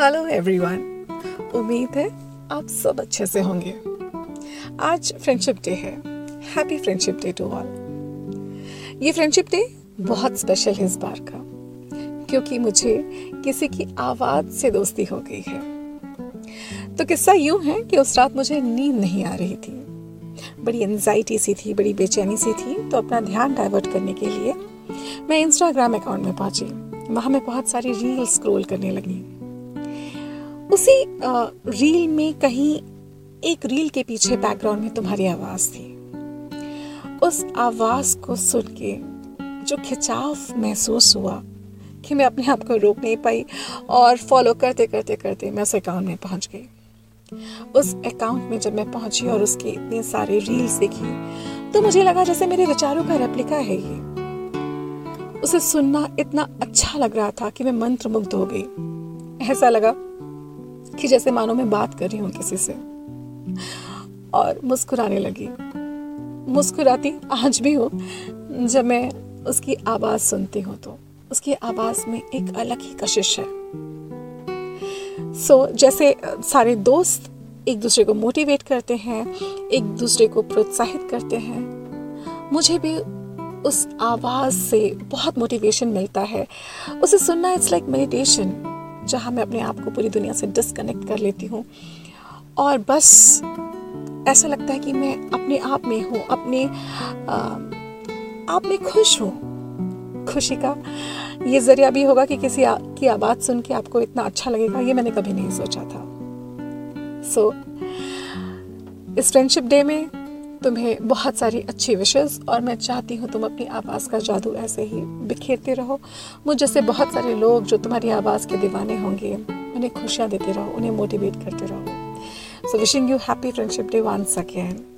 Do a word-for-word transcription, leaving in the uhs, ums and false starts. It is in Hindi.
हेलो एवरीवन, उम्मीद है आप सब अच्छे से होंगे। आज फ्रेंडशिप डे है। Happy friendship day to all. ये फ्रेंडशिप डे बहुत स्पेशल है इस बार का, क्योंकि मुझे किसी की आवाज़ से दोस्ती हो गई है। तो किस्सा यूँ है कि उस रात मुझे नींद नहीं आ रही थी, बड़ी एंजाइटी सी थी, बड़ी बेचैनी सी थी। तो अपना ध्यान डाइवर्ट करने के लिए मैं इंस्टाग्राम अकाउंट में पहुँची। वहाँ मैं बहुत सारी रील स्क्रॉल करने लगी। उसी रील में कहीं एक रील के पीछे बैकग्राउंड में तुम्हारी आवाज़ थी। उस आवाज़ को सुन के जो खिंचाव महसूस हुआ कि मैं अपने आप को रोक नहीं पाई और फॉलो करते करते करते मैं उस अकाउंट में पहुंच गई। उस अकाउंट में जब मैं पहुंची और उसके इतने सारे रील्स देखी तो मुझे लगा जैसे मेरे विचारों का रेप्लिका है ये। उसे सुनना इतना अच्छा लग रहा था कि मैं मंत्रमुग्ध हो गई। ऐसा लगा कि जैसे मानो मैं बात कर रही हूँ किसी से, और मुस्कुराने लगी। मुस्कुराती आज भी हूँ जब मैं उसकी आवाज़ सुनती हूँ, तो उसकी आवाज़ में एक अलग ही कशिश है। सो so, जैसे सारे दोस्त एक दूसरे को मोटिवेट करते हैं, एक दूसरे को प्रोत्साहित करते हैं, मुझे भी उस आवाज़ से बहुत मोटिवेशन मिलता है। उसे सुनना इट्स लाइक मेडिटेशन, जहाँ मैं अपने आप को पूरी दुनिया से डिस्कनेक्ट कर लेती हूँ और बस ऐसा लगता है कि मैं अपने आप में हूँ, अपने आ, आप में खुश हूँ। खुशी का ये ज़रिया भी होगा कि किसी आ, की आवाज़ सुन के आपको इतना अच्छा लगेगा, ये मैंने कभी नहीं सोचा था। सो so, इस फ्रेंडशिप डे में तुम्हें बहुत सारी अच्छी विशेस, और मैं चाहती हूँ तुम अपनी आवाज़ का जादू ऐसे ही बिखेरते रहो। मुझ जैसे बहुत सारे लोग जो तुम्हारी आवाज़ के दीवाने होंगे, उन्हें खुशियाँ देते रहो, उन्हें मोटिवेट करते रहो। So wishing you happy friendship day once again.